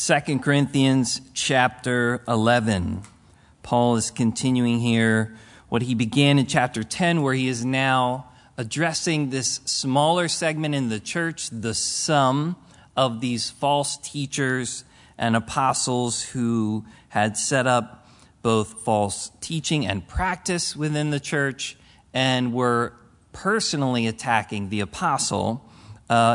2 Corinthians chapter 11. Paul is continuing here what he began in chapter 10, where he is now addressing this smaller segment in the church, the sum of these false teachers and apostles who had set up both false teaching and practice within the church and were personally attacking the apostle.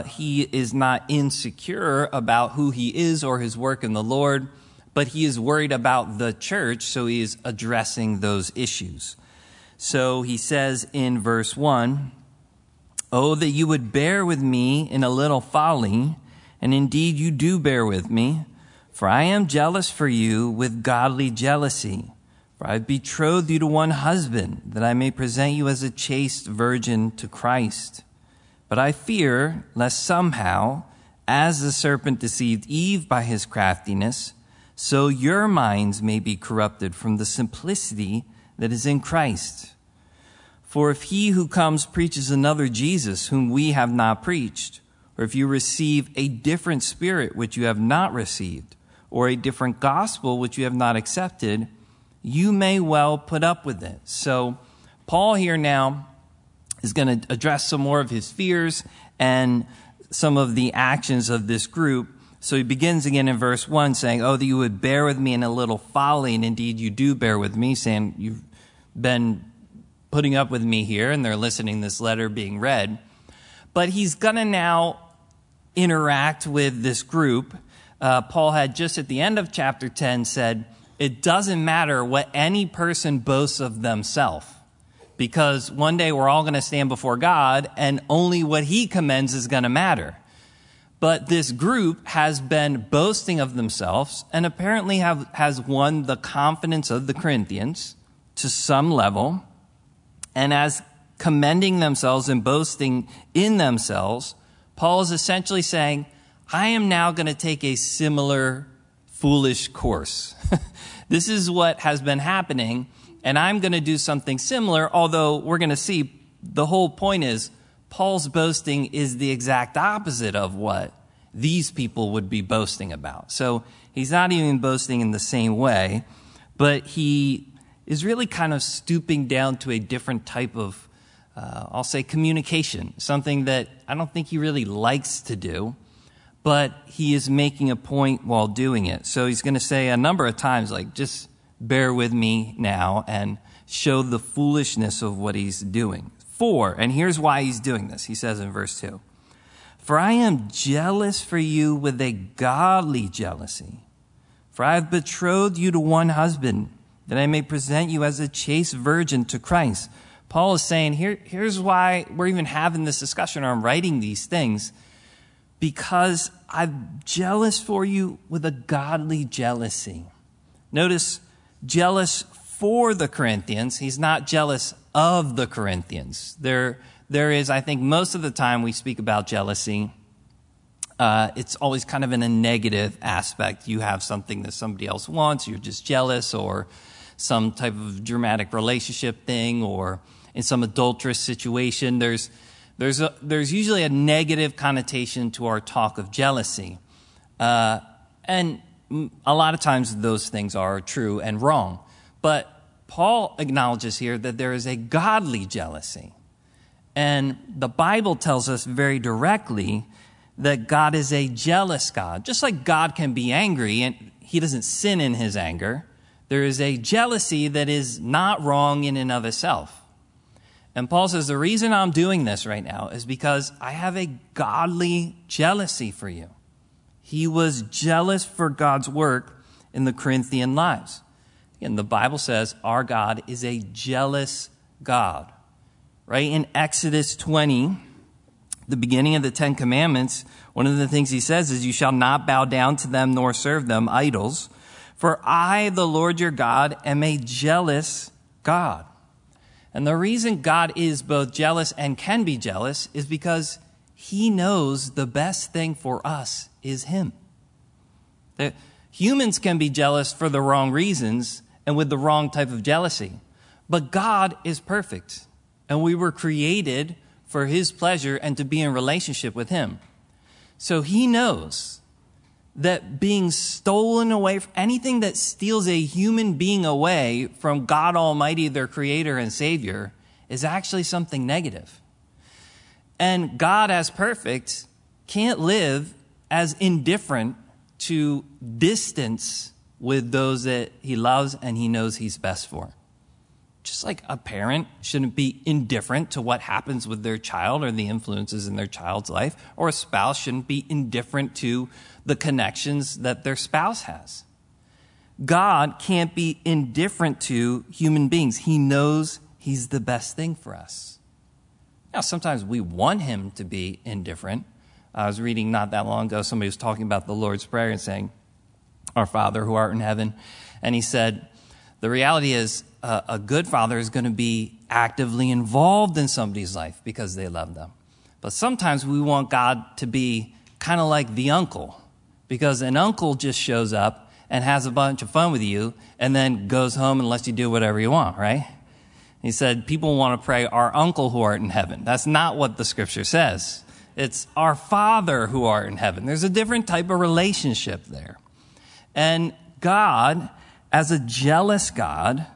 He is not insecure about who he is or his work in the Lord, but he is worried about the church, so he is addressing those issues. So he says in verse 1, "Oh, that you would bear with me in a little folly, and indeed you do bear with me, for I am jealous for you with godly jealousy. For I have betrothed you to one husband, that I may present you as a chaste virgin to Christ. But I fear lest somehow, as the serpent deceived Eve by his craftiness, so your minds may be corrupted from the simplicity that is in Christ. For if he who comes preaches another Jesus, whom we have not preached, or if you receive a different spirit which you have not received, or a different gospel which you have not accepted, you may well put up with it." So Paul here now is going to address some more of his fears and some of the actions of this group. So he begins again in verse 1 saying, "Oh, that you would bear with me in a little folly, and indeed you do bear with me," saying you've been putting up with me here, and they're listening to this letter being read. But he's going to now interact with this group. Paul had just at the end of chapter 10 said, it doesn't matter what any person boasts of themselves, because one day we're all going to stand before God, and only what he commends is going to matter. But this group has been boasting of themselves and apparently has won the confidence of the Corinthians to some level. And as commending themselves and boasting in themselves, Paul is essentially saying, I am now going to take a similar foolish course. This is what has been happening, and I'm going to do something similar, although we're going to see the whole point is Paul's boasting is the exact opposite of what these people would be boasting about. So he's not even boasting in the same way, but he is really kind of stooping down to a different type of, I'll say, communication, something that I don't think he really likes to do, but he is making a point while doing it. So he's going to say a number of times, like, just bear with me now, and show the foolishness of what he's doing. 4, and here's why he's doing this. He says in verse 2, "For I am jealous for you with a godly jealousy. For I have betrothed you to one husband, that I may present you as a chaste virgin to Christ." Paul is saying, here's why we're even having this discussion, or I'm writing these things, because I'm jealous for you with a godly jealousy. Notice, jealous for the Corinthians. He's not jealous of the Corinthians. There is, I think, most of the time we speak about jealousy, it's always kind of in a negative aspect. You have something that somebody else wants, you're just jealous, or some type of dramatic relationship thing, or in some adulterous situation. There's usually a negative connotation to our talk of jealousy. And a lot of times those things are true and wrong. But Paul acknowledges here that there is a godly jealousy. And the Bible tells us very directly that God is a jealous God. Just like God can be angry and he doesn't sin in his anger, there is a jealousy that is not wrong in and of itself. And Paul says, the reason I'm doing this right now is because I have a godly jealousy for you. He was jealous for God's work in the Corinthian lives. Again, the Bible says our God is a jealous God. Right? In Exodus 20, the beginning of the Ten Commandments, one of the things he says is, "You shall not bow down to them nor serve them, idols. For I, the Lord your God, am a jealous God." And the reason God is both jealous and can be jealous is because he knows the best thing for us is him. That humans can be jealous for the wrong reasons and with the wrong type of jealousy. But God is perfect, and we were created for his pleasure and to be in relationship with him. So he knows that being stolen away, anything that steals a human being away from God Almighty, their creator and savior, is actually something negative. And God, as perfect, can't live as indifferent to distance with those that he loves and he knows he's best for. Just like a parent shouldn't be indifferent to what happens with their child or the influences in their child's life, or a spouse shouldn't be indifferent to the connections that their spouse has. God can't be indifferent to human beings. He knows he's the best thing for us. Now, sometimes we want him to be indifferent. I was reading not that long ago, somebody was talking about the Lord's Prayer and saying, "Our Father who art in heaven." And he said, the reality is, a good father is going to be actively involved in somebody's life because they love them. But sometimes we want God to be kind of like the uncle, because an uncle just shows up and has a bunch of fun with you and then goes home and lets you do whatever you want, right? He said, people want to pray, "Our uncle who art in heaven." That's not what the scripture says. It's "our Father who art in heaven." There's a different type of relationship there. And God, as a jealous God,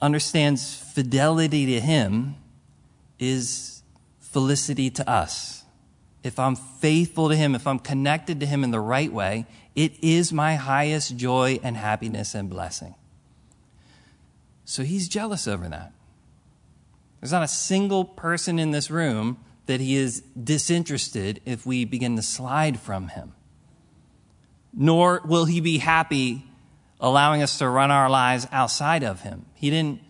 understands fidelity to him is felicity to us. If I'm faithful to him, if I'm connected to him in the right way, it is my highest joy and happiness and blessing. So he's jealous over that. There's not a single person in this room that he is disinterested if we begin to slide from him. Nor will he be happy allowing us to run our lives outside of him. He didn't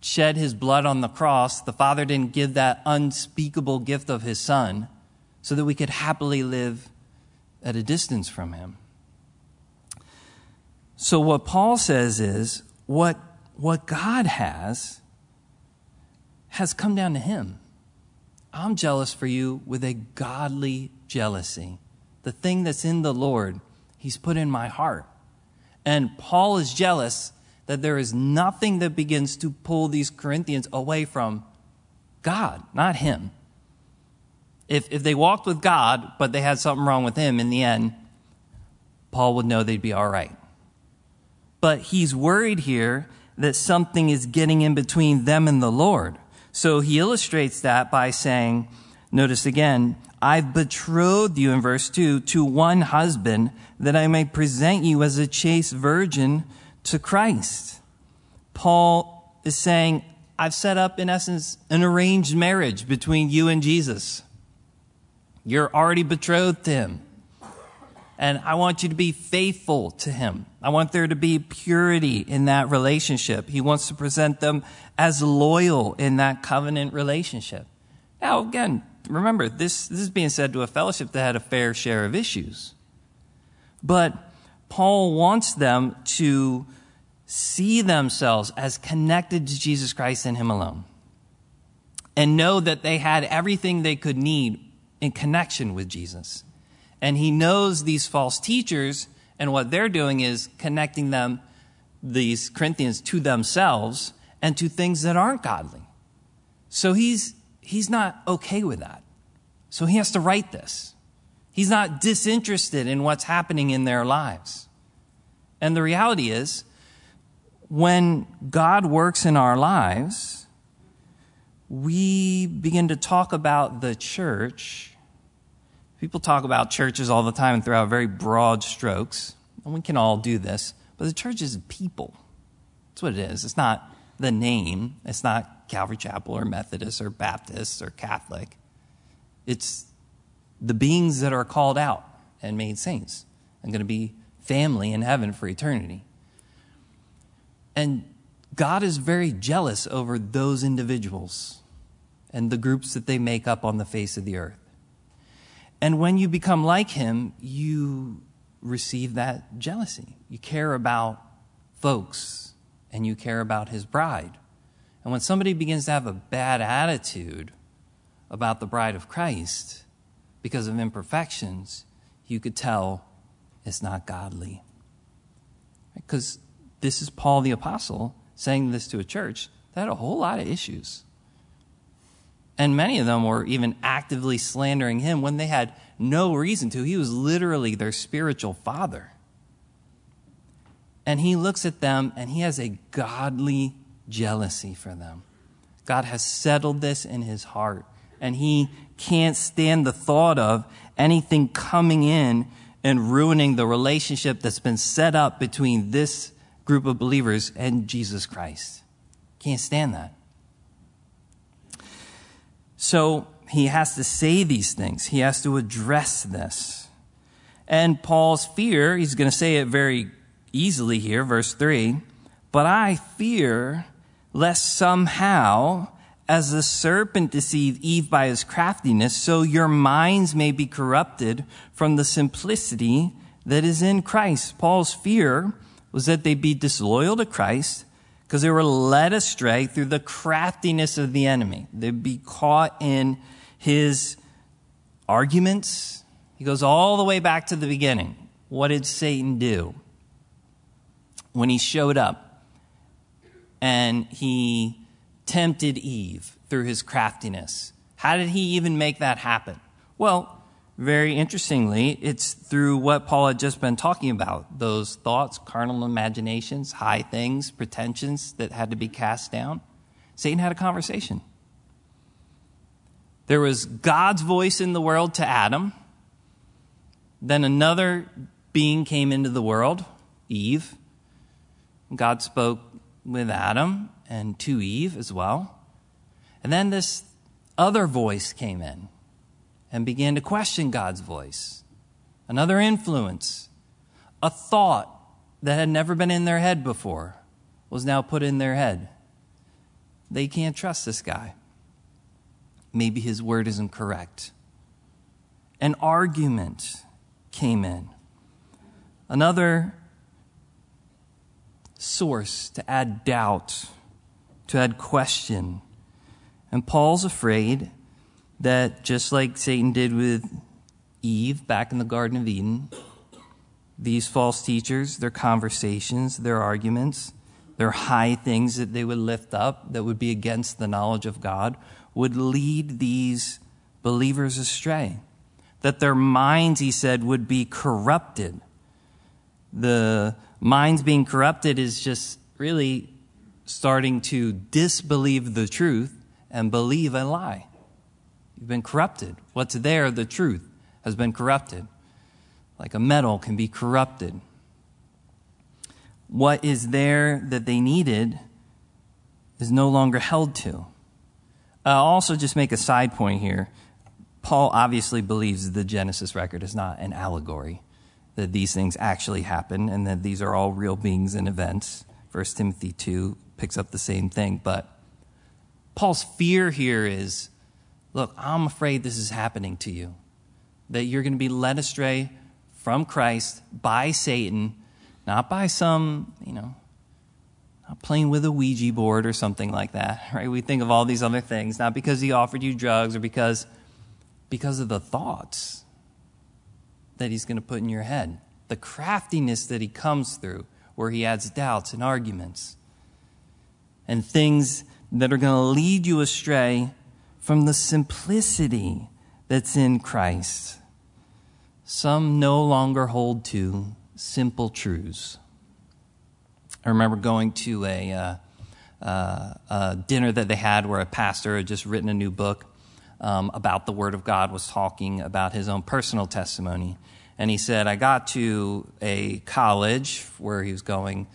shed his blood on the cross. The Father didn't give that unspeakable gift of his Son so that we could happily live at a distance from him. So what Paul says is, what God has come down to him. I'm jealous for you with a godly jealousy. The thing that's in the Lord, he's put in my heart. And Paul is jealous that there is nothing that begins to pull these Corinthians away from God, not him. If they walked with God, but they had something wrong with him in the end, Paul would know they'd be all right. But he's worried here that something is getting in between them and the Lord. So he illustrates that by saying, notice again, "I've betrothed you," in verse 2, "to one husband, that I may present you as a chaste virgin to Christ." Paul is saying, I've set up, in essence, an arranged marriage between you and Jesus. You're already betrothed to him. And I want you to be faithful to him. I want there to be purity in that relationship. He wants to present them as loyal in that covenant relationship. Now, again, remember, this is being said to a fellowship that had a fair share of issues. But Paul wants them to see themselves as connected to Jesus Christ and him alone, and know that they had everything they could need in connection with Jesus. And he knows these false teachers, and what they're doing is connecting them, these Corinthians, to themselves and to things that aren't godly. So He's not okay with that. So he has to write this. He's not disinterested in what's happening in their lives. And the reality is, when God works in our lives, we begin to talk about the church. People talk about churches all the time and throw out very broad strokes. And we can all do this. But the church is people. That's what it is. It's not the name. It's not Calvary Chapel or Methodist or Baptist or Catholic. It's the beings that are called out and made saints and going to be family in heaven for eternity. And God is very jealous over those individuals and the groups that they make up on the face of the earth. And when you become like him, you receive that jealousy. You care about folks and you care about his bride. And when somebody begins to have a bad attitude about the bride of Christ because of imperfections, you could tell it's not godly. Because this is Paul the Apostle saying this to a church that had a whole lot of issues. And many of them were even actively slandering him when they had no reason to. He was literally their spiritual father. And he looks at them, and he has a godly jealousy for them. God has settled this in his heart, and he can't stand the thought of anything coming in and ruining the relationship that's been set up between this group of believers and Jesus Christ. Can't stand that. So he has to say these things. He has to address this. And Paul's fear, he's going to say it very easily here, verse 3, but I fear lest somehow, as the serpent deceived Eve by his craftiness, so your minds may be corrupted from the simplicity that is in Christ. Paul's fear was that they'd be disloyal to Christ, because they were led astray through the craftiness of the enemy. They'd be caught in his arguments. He goes all the way back to the beginning. What did Satan do when he showed up and he tempted Eve through his craftiness? How did he even make that happen? Well, very interestingly, it's through what Paul had just been talking about, those thoughts, carnal imaginations, high things, pretensions that had to be cast down. Satan had a conversation. There was God's voice in the world to Adam. Then another being came into the world, Eve. God spoke with Adam and to Eve as well. And then this other voice came in and began to question God's voice. Another influence, a thought that had never been in their head before, was now put in their head. They can't trust this guy. Maybe his word isn't correct. An argument came in. Another source to add doubt, to add question. And Paul's afraid that just like Satan did with Eve back in the Garden of Eden, these false teachers, their conversations, their arguments, their high things that they would lift up that would be against the knowledge of God would lead these believers astray. That their minds, he said, would be corrupted. The minds being corrupted is just really starting to disbelieve the truth and believe a lie. You've been corrupted. What's there, the truth, has been corrupted. Like a metal can be corrupted. What is there that they needed is no longer held to. I'll also just make a side point here. Paul obviously believes the Genesis record is not an allegory, that these things actually happen and that these are all real beings and events. 1 Timothy 2 picks up the same thing. But Paul's fear here is, look, I'm afraid this is happening to you, that you're going to be led astray from Christ by Satan, not by some, not playing with a Ouija board or something like that, right? We think of all these other things, not because he offered you drugs or because of the thoughts that he's going to put in your head, the craftiness that he comes through where he adds doubts and arguments and things that are going to lead you astray from the simplicity that's in Christ. Some no longer hold to simple truths. I remember going to a dinner that they had where a pastor had just written a new book about the Word of God, was talking about his own personal testimony. And he said, I got to a college where he was going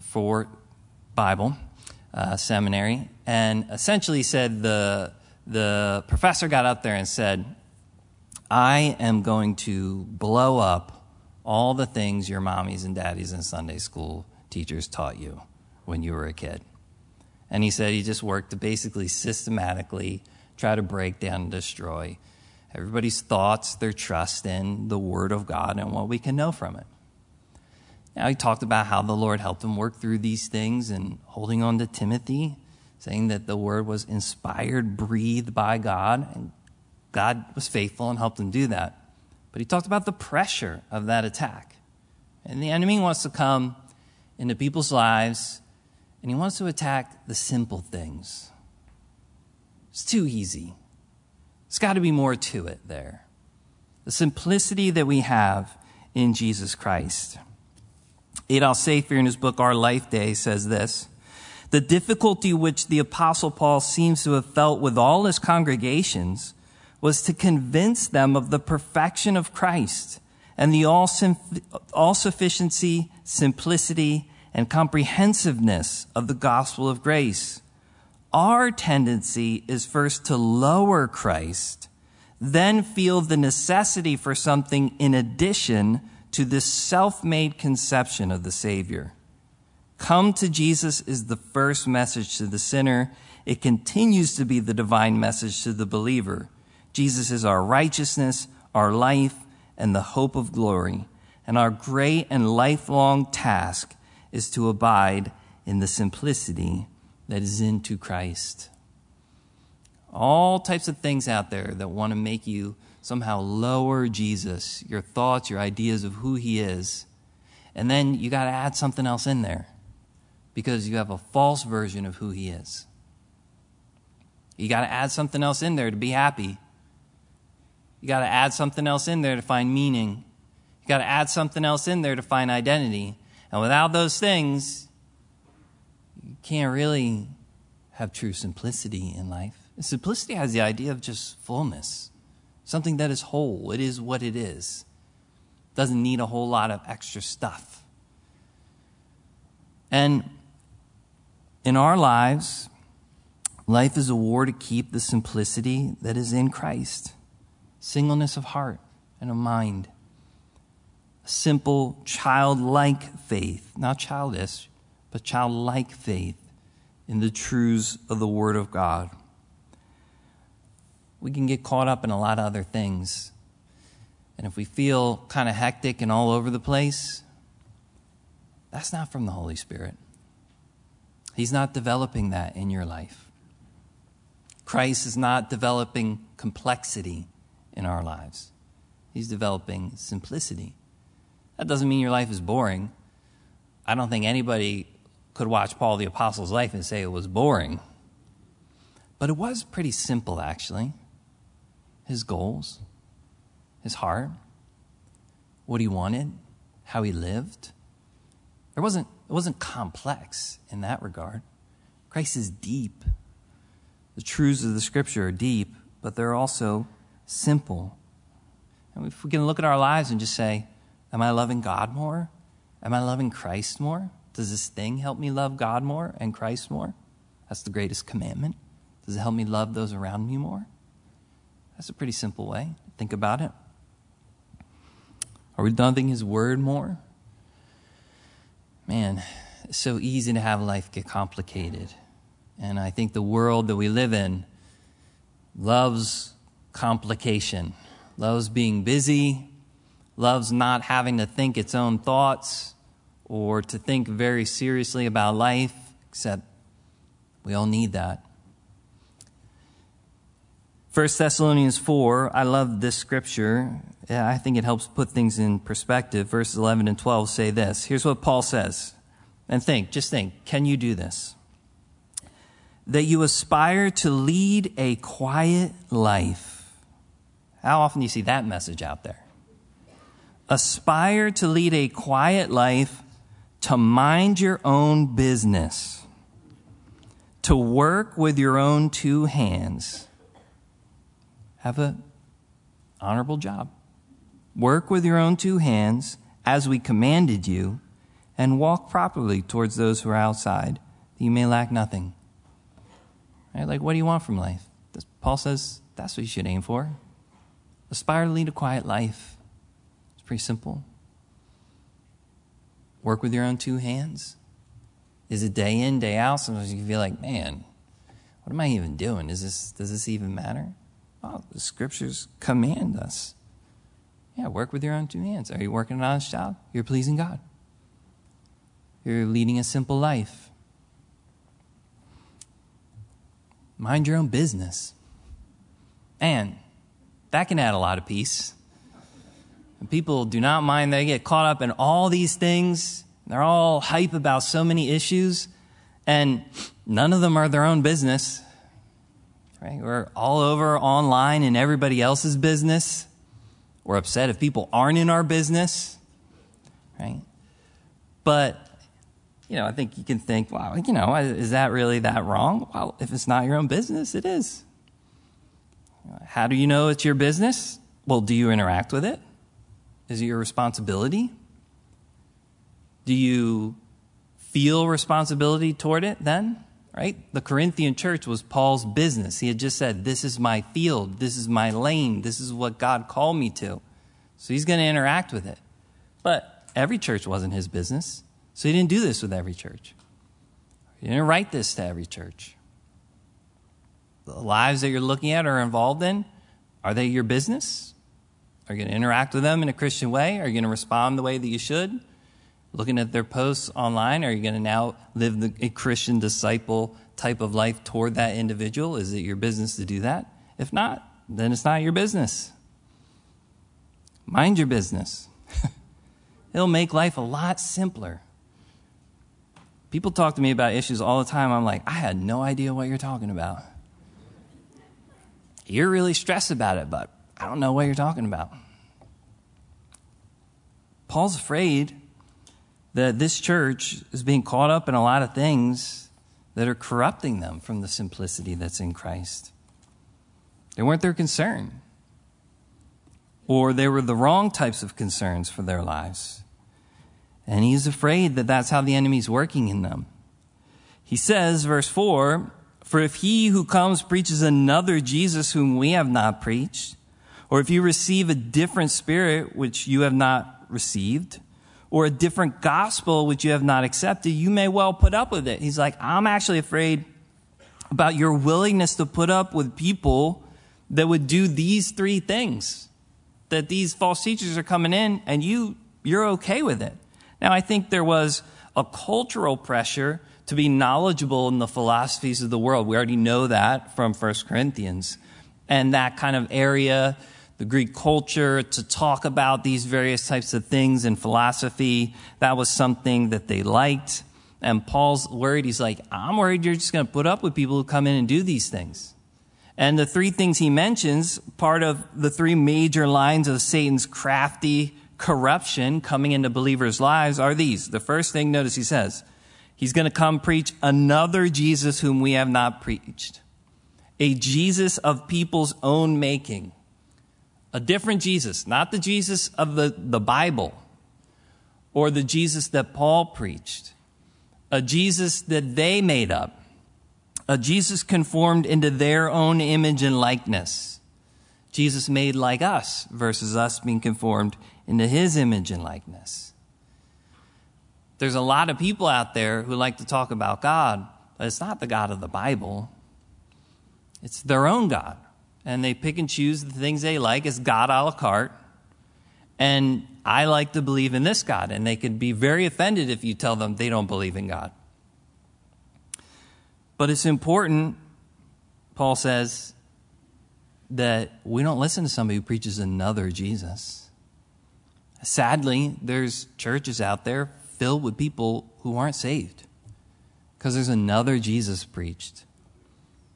for Bible seminary, and essentially said the professor got up there and said, I am going to blow up all the things your mommies and daddies and Sunday school teachers taught you when you were a kid. And he said he just worked to basically systematically try to break down and destroy everybody's thoughts, their trust in the Word of God and what we can know from it. Now, he talked about how the Lord helped him work through these things and holding on to Timothy, saying that the Word was inspired, breathed by God, and God was faithful and helped him do that. But he talked about the pressure of that attack. And the enemy wants to come into people's lives, and he wants to attack the simple things. It's too easy. There's got to be more to it there. the simplicity that we have in Jesus Christ. Adal Sefer, in his book, Our Life Day, says this: the difficulty which the Apostle Paul seems to have felt with all his congregations was to convince them of the perfection of Christ and the all-sufficiency, simplicity, and comprehensiveness of the gospel of grace. Our tendency is first to lower Christ, then feel the necessity for something in addition to this self-made conception of the Savior. Come to Jesus is the first message to the sinner. It continues to be the divine message to the believer. Jesus is our righteousness, our life, and the hope of glory. And our great and lifelong task is to abide in the simplicity that is in Christ. All types of things out there that want to make you somehow lower Jesus, your thoughts, your ideas of who he is. And then you got to add something else in there, because you have a false version of who he is. You got to add something else in there to be happy. You got to add something else in there to find meaning. You got to add something else in there to find identity. And without those things, you can't really have true simplicity in life. And simplicity has the idea of just fullness, something that is whole. It is what it is. It doesn't need a whole lot of extra stuff. And in our lives, life is a war to keep the simplicity that is in Christ. Singleness of heart and of mind. A simple, childlike faith. Not childish, but childlike faith in the truths of the Word of God. We can get caught up in a lot of other things. And if we feel kind of hectic and all over the place, that's not from the Holy Spirit. He's not developing that in your life. Christ is not developing complexity in our lives. He's developing simplicity. That doesn't mean your life is boring. I don't think anybody could watch Paul the Apostle's life and say it was boring. But it was pretty simple, actually. His goals, his heart, what he wanted, how he lived. It wasn't complex in that regard. Christ is deep. The truths of the Scripture are deep, but they're also simple. And if we can look at our lives and just say, am I loving God more? Am I loving Christ more? Does this thing help me love God more and Christ more? That's the greatest commandment. Does it help me love those around me more? That's a pretty simple way to think about it. Are we loving his word more? Man, it's so easy to have life get complicated. And I think the world that we live in loves complication, loves being busy, loves not having to think its own thoughts or to think very seriously about life, except we all need that. 1 Thessalonians 4, I love this scripture. I think it helps put things in perspective. Verses 11 and 12 say this. Here's what Paul says. And think, can you do this? That you aspire to lead a quiet life. How often do you see that message out there? Aspire to lead a quiet life, to mind your own business, to work with your own two hands. Have an honorable job. Work with your own two hands, as we commanded you, and walk properly towards those who are outside, that you may lack nothing. Right? Like, what do you want from life? Paul says that's what you should aim for. Aspire to lead a quiet life. It's pretty simple. Work with your own two hands. Is it day in, day out? Sometimes you can feel like, man, what am I even doing? Does this even matter? Oh, the scriptures command us. Yeah, work with your own two hands. Are you working an honest job? You're pleasing God. You're leading a simple life. Mind your own business. Man, that can add a lot of peace. And people do not mind. They get caught up in all these things. They're all hype about so many issues. And none of them are their own business. Right? We're all over online in everybody else's business. We're upset if people aren't in our business, right? But, you know, I think you can think, wow, you know, is that really that wrong? Well, if it's not your own business, it is. How do you know it's your business? Well, do you interact with it? Is it your responsibility? Do you feel responsibility toward it then, right? The Corinthian church was Paul's business. He had just said, this is my field. This is my lane. This is what God called me to. So he's going to interact with it. But every church wasn't his business. So he didn't do this with every church. He didn't write this to every church. The lives that you're looking at or involved in, are they your business? Are you going to interact with them in a Christian way? Are you going to respond the way that you should? Looking at their posts online, are you going to now live a Christian disciple type of life toward that individual? Is it your business to do that? If not, then it's not your business. Mind your business. It'll make life a lot simpler. People talk to me about issues all the time. I'm like, I had no idea what you're talking about. You're really stressed about it, but I don't know what you're talking about. Paul's afraid that this church is being caught up in a lot of things that are corrupting them from the simplicity that's in Christ. They weren't their concern. Or they were the wrong types of concerns for their lives. And he's afraid that that's how the enemy's working in them. He says, verse 4, for if he who comes preaches another Jesus whom we have not preached, or if you receive a different spirit which you have not received, or a different gospel which you have not accepted, you may well put up with it. He's like, I'm actually afraid about your willingness to put up with people that would do these three things, that these false teachers are coming in, and you're okay with it. Now, I think there was a cultural pressure to be knowledgeable in the philosophies of the world. We already know that from 1 Corinthians. And that kind of area, the Greek culture, to talk about these various types of things in philosophy, that was something that they liked. And Paul's worried. He's like, I'm worried you're just going to put up with people who come in and do these things. And the three things he mentions, part of the three major lines of Satan's crafty corruption coming into believers' lives are these. The first thing, notice he says, he's going to come preach another Jesus whom we have not preached. A Jesus of people's own making. A different Jesus, not the Jesus of the Bible or the Jesus that Paul preached. A Jesus that they made up. A Jesus conformed into their own image and likeness. Jesus made like us versus us being conformed into his image and likeness. There's a lot of people out there who like to talk about God, but it's not the God of the Bible. It's their own God. And they pick and choose the things they like. It's God a la carte. And I like to believe in this God. And they could be very offended if you tell them they don't believe in God. But it's important, Paul says, that we don't listen to somebody who preaches another Jesus. Sadly, there's churches out there filled with people who aren't saved because there's another Jesus preached.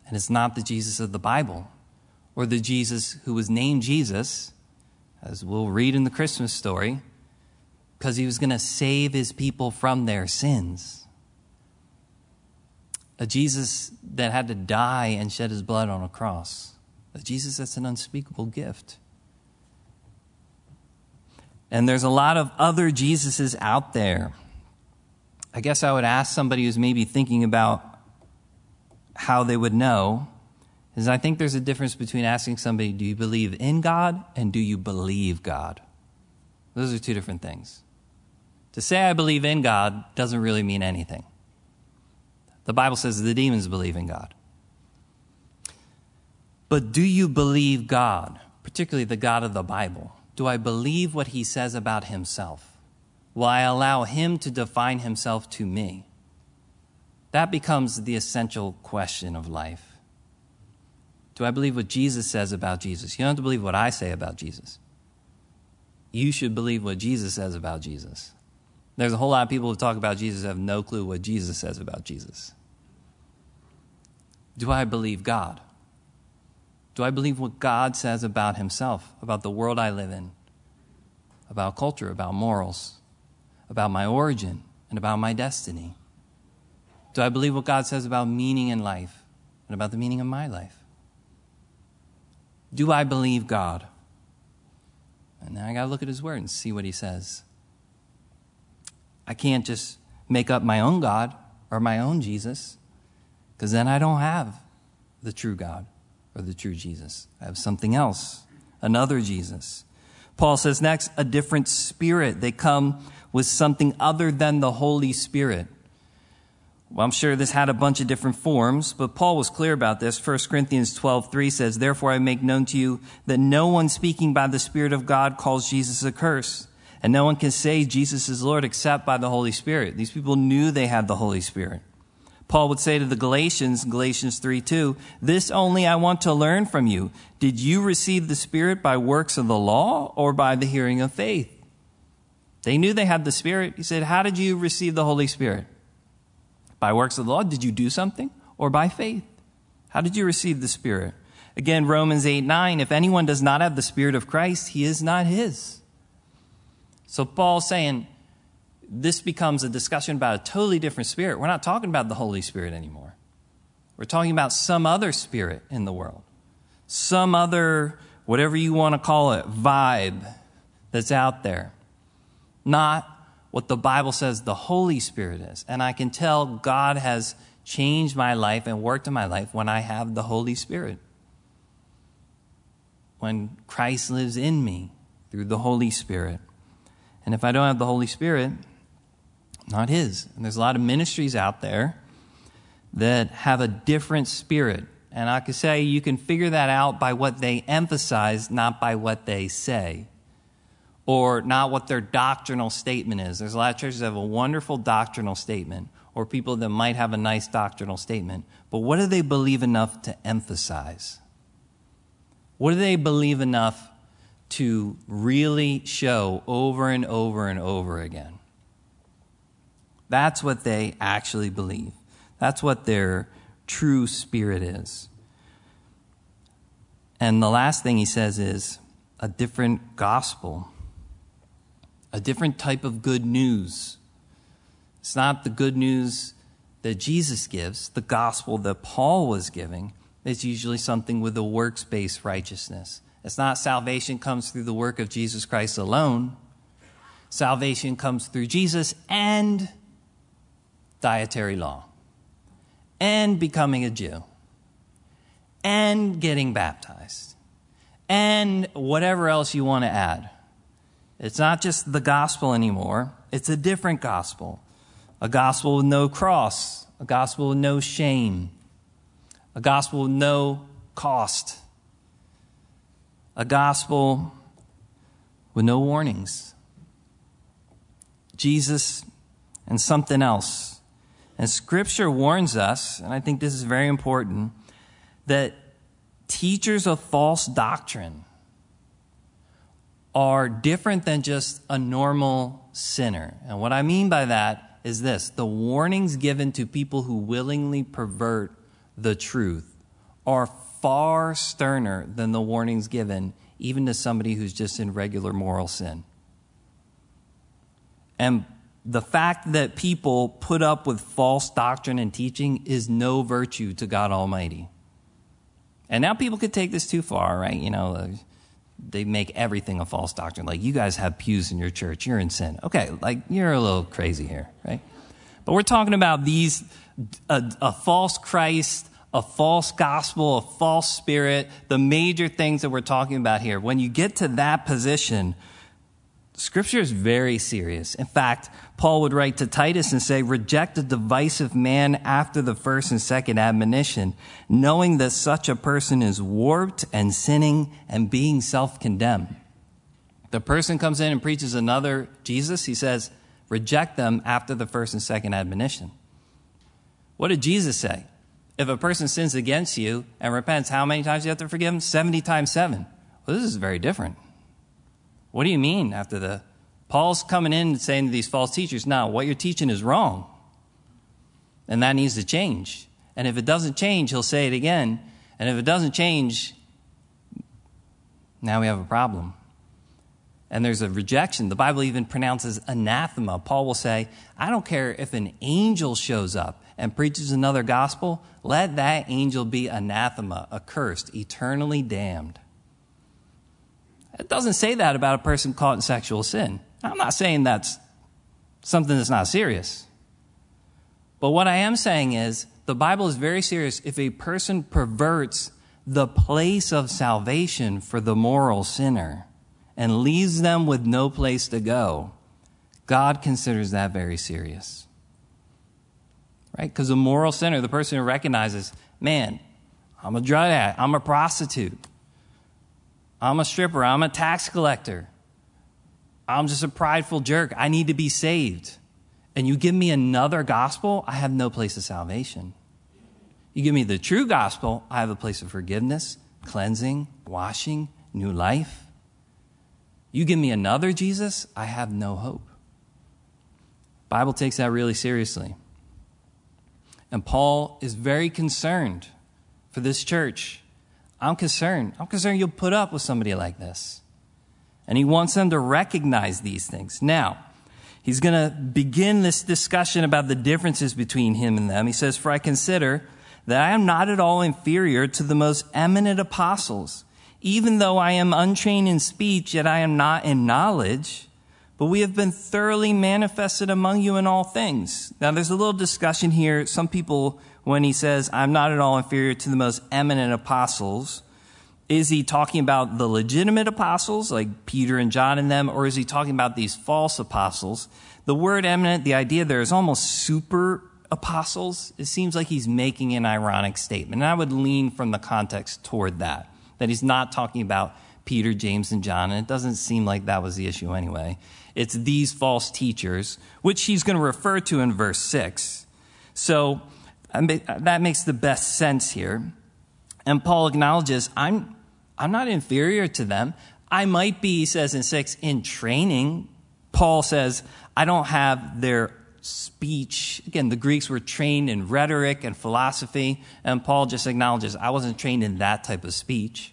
And it's not the Jesus of the Bible or the Jesus who was named Jesus, as we'll read in the Christmas story, because he was going to save his people from their sins. A Jesus that had to die and shed his blood on a cross. A Jesus that's an unspeakable gift. And there's a lot of other Jesuses out there. I guess I would ask somebody who's maybe thinking about how they would know, is I think there's a difference between asking somebody, do you believe in God, and do you believe God? Those are two different things. To say I believe in God doesn't really mean anything. The Bible says the demons believe in God. But do you believe God, particularly the God of the Bible? Do I believe what he says about himself? Will I allow him to define himself to me? That becomes the essential question of life. Do I believe what Jesus says about Jesus? You don't have to believe what I say about Jesus. You should believe what Jesus says about Jesus. There's a whole lot of people who talk about Jesus who have no clue what Jesus says about Jesus. Do I believe God? Do I believe what God says about himself, about the world I live in, about culture, about morals, about my origin, and about my destiny? Do I believe what God says about meaning in life and about the meaning of my life? Do I believe God? And then I got to look at his word and see what he says. I can't just make up my own God or my own Jesus, because then I don't have the true God or the true Jesus. I have something else, another Jesus. Paul says next, a different spirit. They come with something other than the Holy Spirit. Well, I'm sure this had a bunch of different forms, but Paul was clear about this. 1 Corinthians 12:3 says, "Therefore I make known to you that no one speaking by the Spirit of God calls Jesus accursed, and no one can say Jesus is Lord except by the Holy Spirit." These people knew they had the Holy Spirit. Paul would say to the Galatians, Galatians 3:2, "This only I want to learn from you. Did you receive the Spirit by works of the law or by the hearing of faith?" They knew they had the Spirit. He said, "How did you receive the Holy Spirit? By works of the law? Did you do something? Or by faith? How did you receive the Spirit?" Again, Romans 8:9, "If anyone does not have the Spirit of Christ, he is not his." So Paul's saying, this becomes a discussion about a totally different spirit. We're not talking about the Holy Spirit anymore. We're talking about some other spirit in the world. Some other, whatever you want to call it, vibe that's out there. Not what the Bible says the Holy Spirit is. And I can tell God has changed my life and worked in my life when I have the Holy Spirit. When Christ lives in me through the Holy Spirit. And if I don't have the Holy Spirit, not his. And there's a lot of ministries out there that have a different spirit. And I could say you can figure that out by what they emphasize, not by what they say. Or not what their doctrinal statement is. There's a lot of churches that have a wonderful doctrinal statement, or people that might have a nice doctrinal statement. But what do they believe enough to emphasize? What do they believe enough to really show over and over and over again? That's what they actually believe. That's what their true spirit is. And the last thing he says is a different gospel, a different type of good news. It's not the good news that Jesus gives, the gospel that Paul was giving. It's usually something with a works-based righteousness. It's not salvation comes through the work of Jesus Christ alone. Salvation comes through Jesus and dietary law, and becoming a Jew, and getting baptized, and whatever else you want to add. It's not just the gospel anymore. It's a different gospel, a gospel with no cross, a gospel with no shame, a gospel with no cost, a gospel with no warnings. Jesus and something else. And Scripture warns us, and I think this is very important, that teachers of false doctrine are different than just a normal sinner. And what I mean by that is this: the warnings given to people who willingly pervert the truth are far sterner than the warnings given even to somebody who's just in regular moral sin. And the fact that people put up with false doctrine and teaching is no virtue to God Almighty. And now people could take this too far, right? You know, they make everything a false doctrine. Like, you guys have pews in your church. You're in sin. Okay, like, you're a little crazy here, right? But we're talking about these, a false Christ, a false gospel, a false spirit, the major things that we're talking about here. When you get to that position, Scripture is very serious. In fact, Paul would write to Titus and say, "Reject a divisive man after the first and second admonition, knowing that such a person is warped and sinning and being self-condemned." The person comes in and preaches another Jesus. He says, reject them after the first and second admonition. What did Jesus say? If a person sins against you and repents, how many times do you have to forgive them? 70 times 7. Well, this is very different. What do you mean after the... Paul's coming in and saying to these false teachers, no, what you're teaching is wrong. And that needs to change. And if it doesn't change, he'll say it again. And if it doesn't change, Now we have a problem. And there's a rejection. The Bible even pronounces anathema. Paul will say, I don't care if an angel shows up and preaches another gospel, let that angel be anathema, accursed, eternally damned. It doesn't say that about a person caught in sexual sin. I'm not saying that's something that's not serious. But what I am saying is the Bible is very serious if a person perverts the place of salvation for the moral sinner and leaves them with no place to go. God considers that very serious. Right? Because the moral sinner, the person who recognizes, man, I'm a drug addict, I'm a prostitute, I'm a stripper, I'm a tax collector, I'm just a prideful jerk, I need to be saved. And you give me another gospel, I have no place of salvation. You give me the true gospel, I have a place of forgiveness, cleansing, washing, new life. You give me another Jesus, I have no hope. The Bible takes that really seriously. And Paul is very concerned for this church. I'm concerned. I'm concerned you'll put up with somebody like this. And he wants them to recognize these things. Now, he's going to begin this discussion about the differences between him and them. He says, for I consider that I am not at all inferior to the most eminent apostles, even though I am untrained in speech, yet I am not in knowledge. But we have been thoroughly manifested among you in all things. Now, there's a little discussion here. Some people, when he says, I'm not at all inferior to the most eminent apostles, is he talking about the legitimate apostles, like Peter and John and them, or is he talking about these false apostles? The word eminent, the idea there is almost super apostles. It seems like he's making an ironic statement. And I would lean from the context toward that, that he's not talking about Peter, James, and John, and it doesn't seem like that was the issue anyway. It's these false teachers, which he's going to refer to in verse 6. So that makes the best sense here. And Paul acknowledges, I'm not inferior to them. I might be, he says in 6, in training. Paul says, I don't have their speech. Again, the Greeks were trained in rhetoric and philosophy, and Paul just acknowledges, I wasn't trained in that type of speech.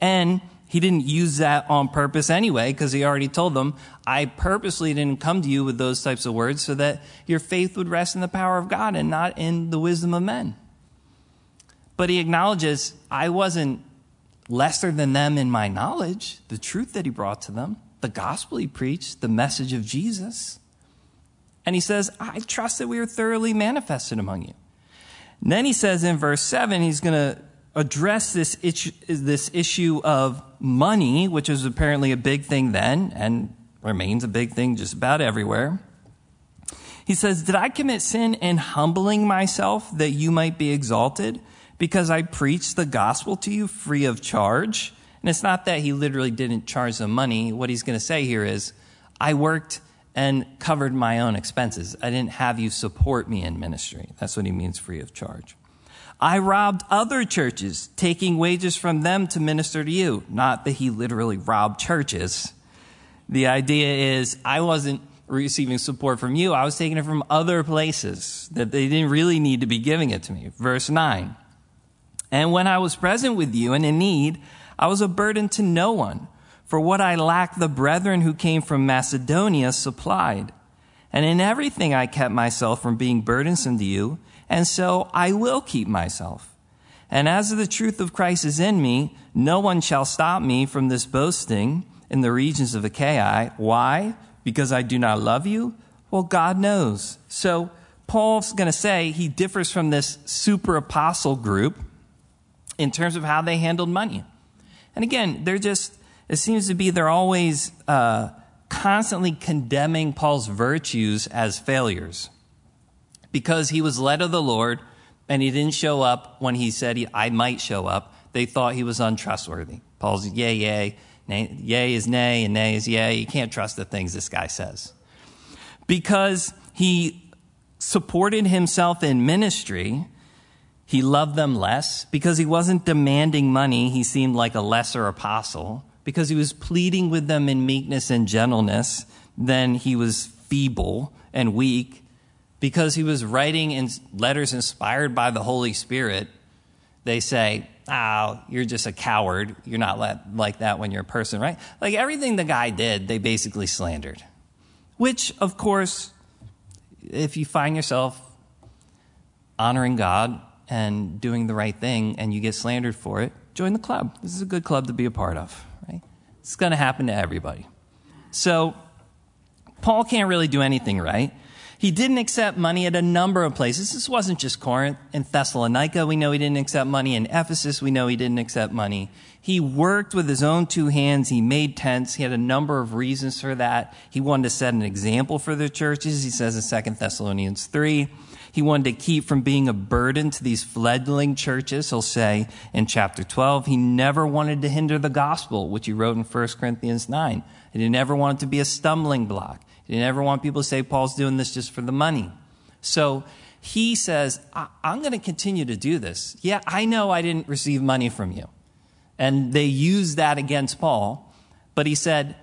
And he didn't use that on purpose anyway, because he already told them, I purposely didn't come to you with those types of words so that your faith would rest in the power of God and not in the wisdom of men. But he acknowledges, I wasn't lesser than them in my knowledge, the truth that he brought to them, the gospel he preached, the message of Jesus. And he says, I trust that we are thoroughly manifested among you. And then he says in verse 7, he's going to address this issue of money, which is apparently a big thing then and remains a big thing just about everywhere. He says, did I commit sin in humbling myself that you might be exalted? Because I preached the gospel to you free of charge. And it's not that he literally didn't charge them money. What he's going to say here is, I worked and covered my own expenses. I didn't have you support me in ministry. That's what he means free of charge. I robbed other churches, taking wages from them to minister to you. Not that he literally robbed churches. The idea is, I wasn't receiving support from you. I was taking it from other places that they didn't really need to be giving it to me. Verse 9. And when I was present with you and in need, I was a burden to no one. For what I lacked, the brethren who came from Macedonia supplied. And in everything I kept myself from being burdensome to you, and so I will keep myself. And as the truth of Christ is in me, no one shall stop me from this boasting in the regions of Achaia. Why? Because I do not love you? Well, God knows. So Paul's going to say he differs from this super apostle group in terms of how they handled money. And again, it seems to be they're always constantly condemning Paul's virtues as failures, because he was led of the Lord and he didn't show up when he said I might show up. They thought he was untrustworthy. Paul's yay, yay, nay, yay is nay, and nay is yay. You can't trust the things this guy says. Because he supported himself in ministry, he loved them less. Because he wasn't demanding money, he seemed like a lesser apostle. Because he was pleading with them in meekness and gentleness, then he was feeble and weak. Because he was writing in letters inspired by the Holy Spirit, they say, oh, you're just a coward. You're not like that when you're a person, right? Like everything the guy did, they basically slandered. Which, of course, if you find yourself honoring God and doing the right thing and you get slandered for it, join the club. This is a good club to be a part of, right? It's going to happen to everybody. So Paul can't really do anything right. He didn't accept money at a number of places. This wasn't just Corinth. In Thessalonica, we know he didn't accept money. In Ephesus, we know he didn't accept money. He worked with his own two hands. He made tents. He had a number of reasons for that. He wanted to set an example for the churches, he says in 2 Thessalonians 3. He wanted to keep from being a burden to these fledgling churches, he'll say in chapter 12. He never wanted to hinder the gospel, which he wrote in 1 Corinthians 9. He didn't ever want it to be a stumbling block. He didn't ever want people to say Paul's doing this just for the money. So he says, I'm going to continue to do this. Yeah, I know I didn't receive money from you. And they used that against Paul. But he said,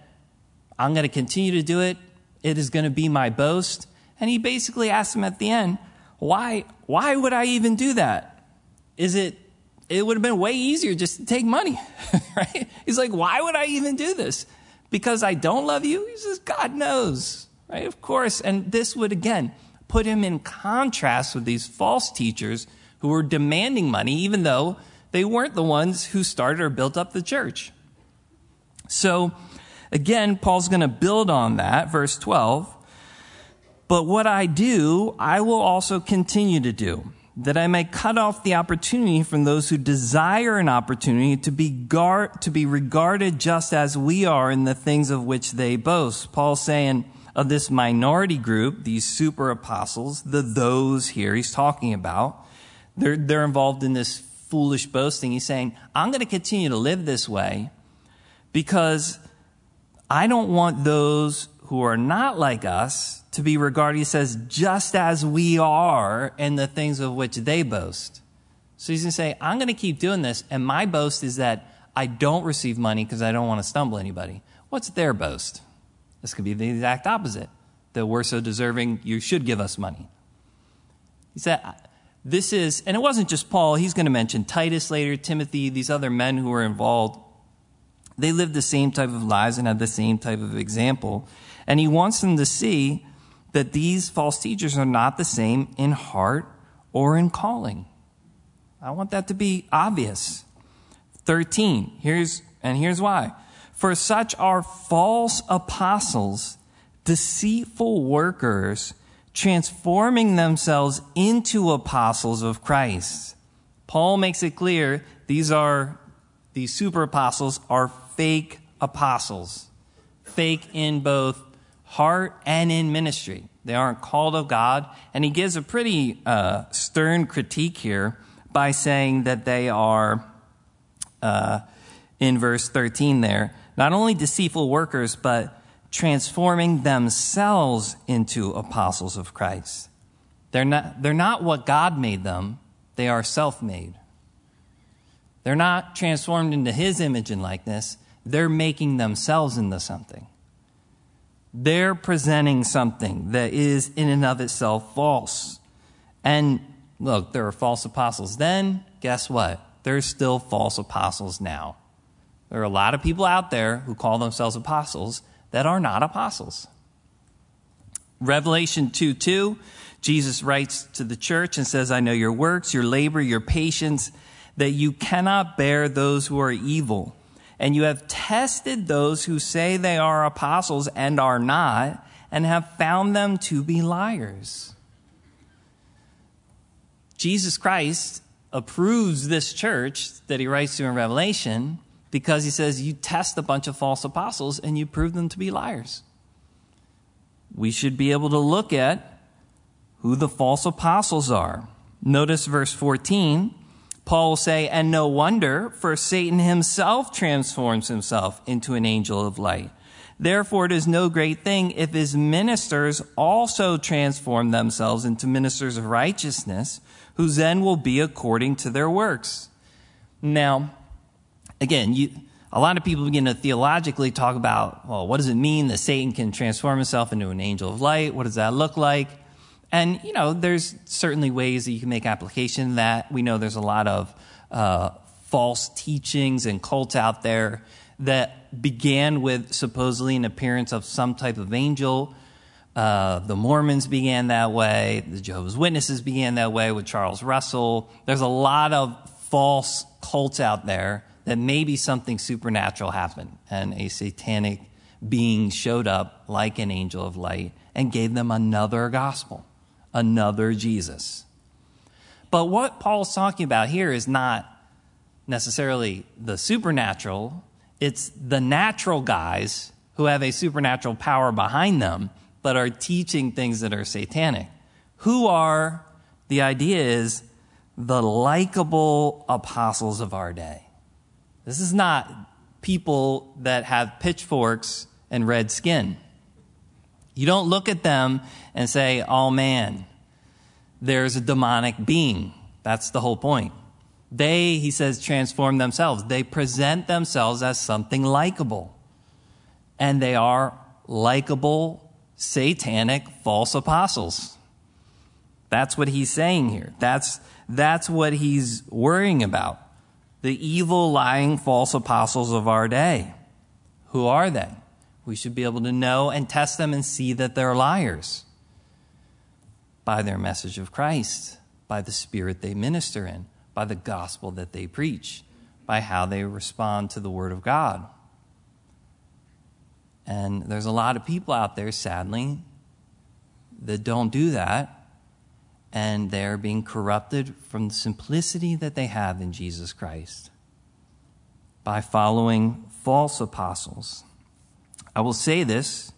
I'm going to continue to do it. It is going to be my boast. And he basically asked him at the end, why would I even do that? It would have been way easier just to take money, right? He's like, why would I even do this? Because I don't love you? He says, God knows, right? Of course. And this would, again, put him in contrast with these false teachers who were demanding money, even though they weren't the ones who started or built up the church. So, again, Paul's going to build on that, verse 12. But what I do, I will also continue to do, that I may cut off the opportunity from those who desire an opportunity to be regarded just as we are in the things of which they boast. Paul's saying of this minority group, these super apostles, those here he's talking about, they're involved in this foolish boasting. He's saying, I'm going to continue to live this way because I don't want those who are not like us to be regarded, he says, just as we are in the things of which they boast. So he's going to say, I'm going to keep doing this, and my boast is that I don't receive money because I don't want to stumble anybody. What's their boast? This could be the exact opposite, that we're so deserving, you should give us money. He said, this is, and it wasn't just Paul. He's going to mention Titus later, Timothy, these other men who were involved. They lived the same type of lives and had the same type of example. And he wants them to see that these false teachers are not the same in heart or in calling. I want that to be obvious. 13, here's why. For such are false apostles, deceitful workers, transforming themselves into apostles of Christ. Paul makes it clear these super apostles are fake apostles. Fake in both heart and in ministry. They aren't called of God. And he gives a pretty stern critique here by saying that they are, in verse 13 there, not only deceitful workers, but transforming themselves into apostles of Christ. They're not what God made them. They are self-made. They're not transformed into his image and likeness. They're making themselves into something. They're presenting something that is in and of itself false. And look, there were false apostles then. Guess what? There's still false apostles now. There are a lot of people out there who call themselves apostles that are not apostles. Revelation 2:2, Jesus writes to the church and says, I know your works, your labor, your patience, that you cannot bear those who are evil. And you have tested those who say they are apostles and are not, and have found them to be liars. Jesus Christ approves this church that he writes to in Revelation because he says you test a bunch of false apostles and you prove them to be liars. We should be able to look at who the false apostles are. Notice verse 14. Paul will say, and no wonder, for Satan himself transforms himself into an angel of light. Therefore, it is no great thing if his ministers also transform themselves into ministers of righteousness, whose end will be according to their works. Now, again, a lot of people begin to theologically talk about, well, what does it mean that Satan can transform himself into an angel of light? What does that look like? And, there's certainly ways that you can make application of that. We know there's a lot of false teachings and cults out there that began with supposedly an appearance of some type of angel. The Mormons began that way. The Jehovah's Witnesses began that way with Charles Russell. There's a lot of false cults out there that maybe something supernatural happened and a satanic being showed up like an angel of light and gave them another gospel, another Jesus. But what Paul's talking about here is not necessarily the supernatural. It's the natural guys who have a supernatural power behind them but are teaching things that are satanic. Who are, the idea is, the likable apostles of our day. This is not people that have pitchforks and red skin. You don't look at them and say, oh man, there's a demonic being. That's the whole point. They, he says, transform themselves. They present themselves as something likable. And they are likable, satanic, false apostles. That's what he's saying here. That's what he's worrying about. The evil, lying, false apostles of our day. Who are they? We should be able to know and test them and see that they're liars. By their message of Christ, by the spirit they minister in, by the gospel that they preach, by how they respond to the word of God. And there's a lot of people out there, sadly, that don't do that, and they're being corrupted from the simplicity that they have in Jesus Christ by following false apostles. I will say this,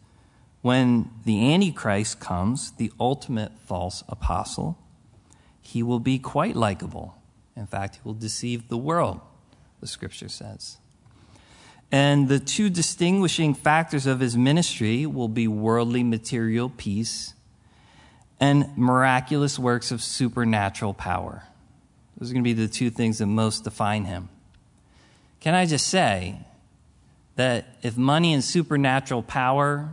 when the Antichrist comes, the ultimate false apostle, he will be quite likable. In fact, he will deceive the world, the scripture says. And the two distinguishing factors of his ministry will be worldly material peace and miraculous works of supernatural power. Those are going to be the two things that most define him. Can I just say that if money and supernatural power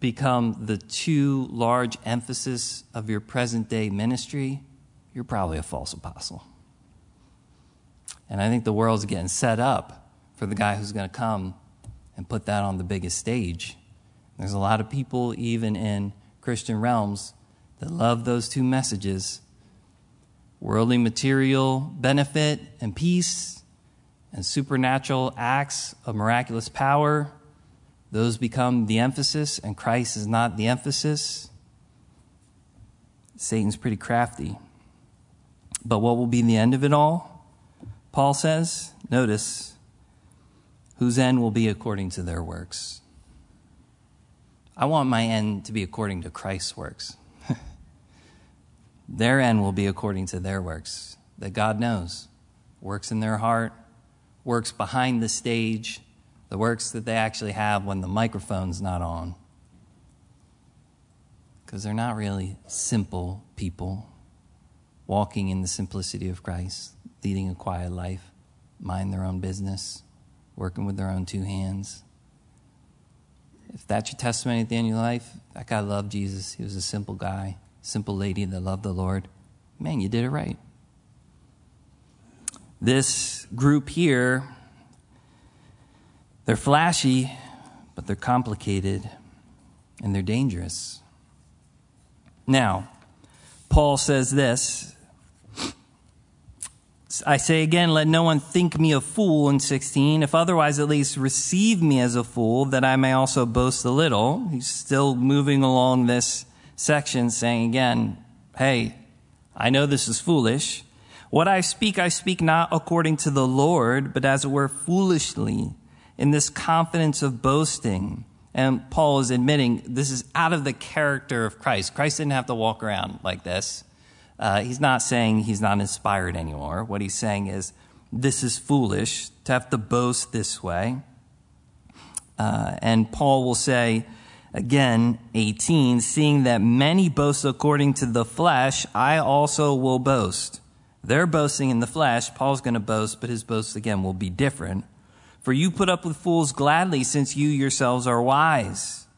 become the two large emphasis of your present day ministry, you're probably a false apostle. And I think the world's getting set up for the guy who's going to come and put that on the biggest stage. There's a lot of people, even in Christian realms, that love those two messages: worldly material benefit and peace, and supernatural acts of miraculous power. Those become the emphasis, and Christ is not the emphasis. Satan's pretty crafty. But what will be the end of it all? Paul says, notice, whose end will be according to their works. I want my end to be according to Christ's works. Their end will be according to their works, that God knows. Works in their heart, works behind the stage, the works that they actually have when the microphone's not on. Because they're not really simple people. Walking in the simplicity of Christ, leading a quiet life, mind their own business, working with their own two hands. If that's your testimony at the end of your life, that guy loved Jesus. He was a simple guy, simple lady that loved the Lord. Man, you did it right. This group here, they're flashy, but they're complicated, and they're dangerous. Now, Paul says this, I say again, let no one think me a fool in 16, if otherwise at least receive me as a fool, that I may also boast a little. He's still moving along this section saying again, hey, I know this is foolish. What I speak not according to the Lord, but as it were foolishly, in this confidence of boasting. And Paul is admitting this is out of the character of Christ. Christ didn't have to walk around like this. He's not saying he's not inspired anymore. What he's saying is, this is foolish to have to boast this way. And Paul will say, again, 18, seeing that many boast according to the flesh, I also will boast. They're boasting in the flesh. Paul's going to boast, but his boast, again, will be different. For you put up with fools gladly, since you yourselves are wise.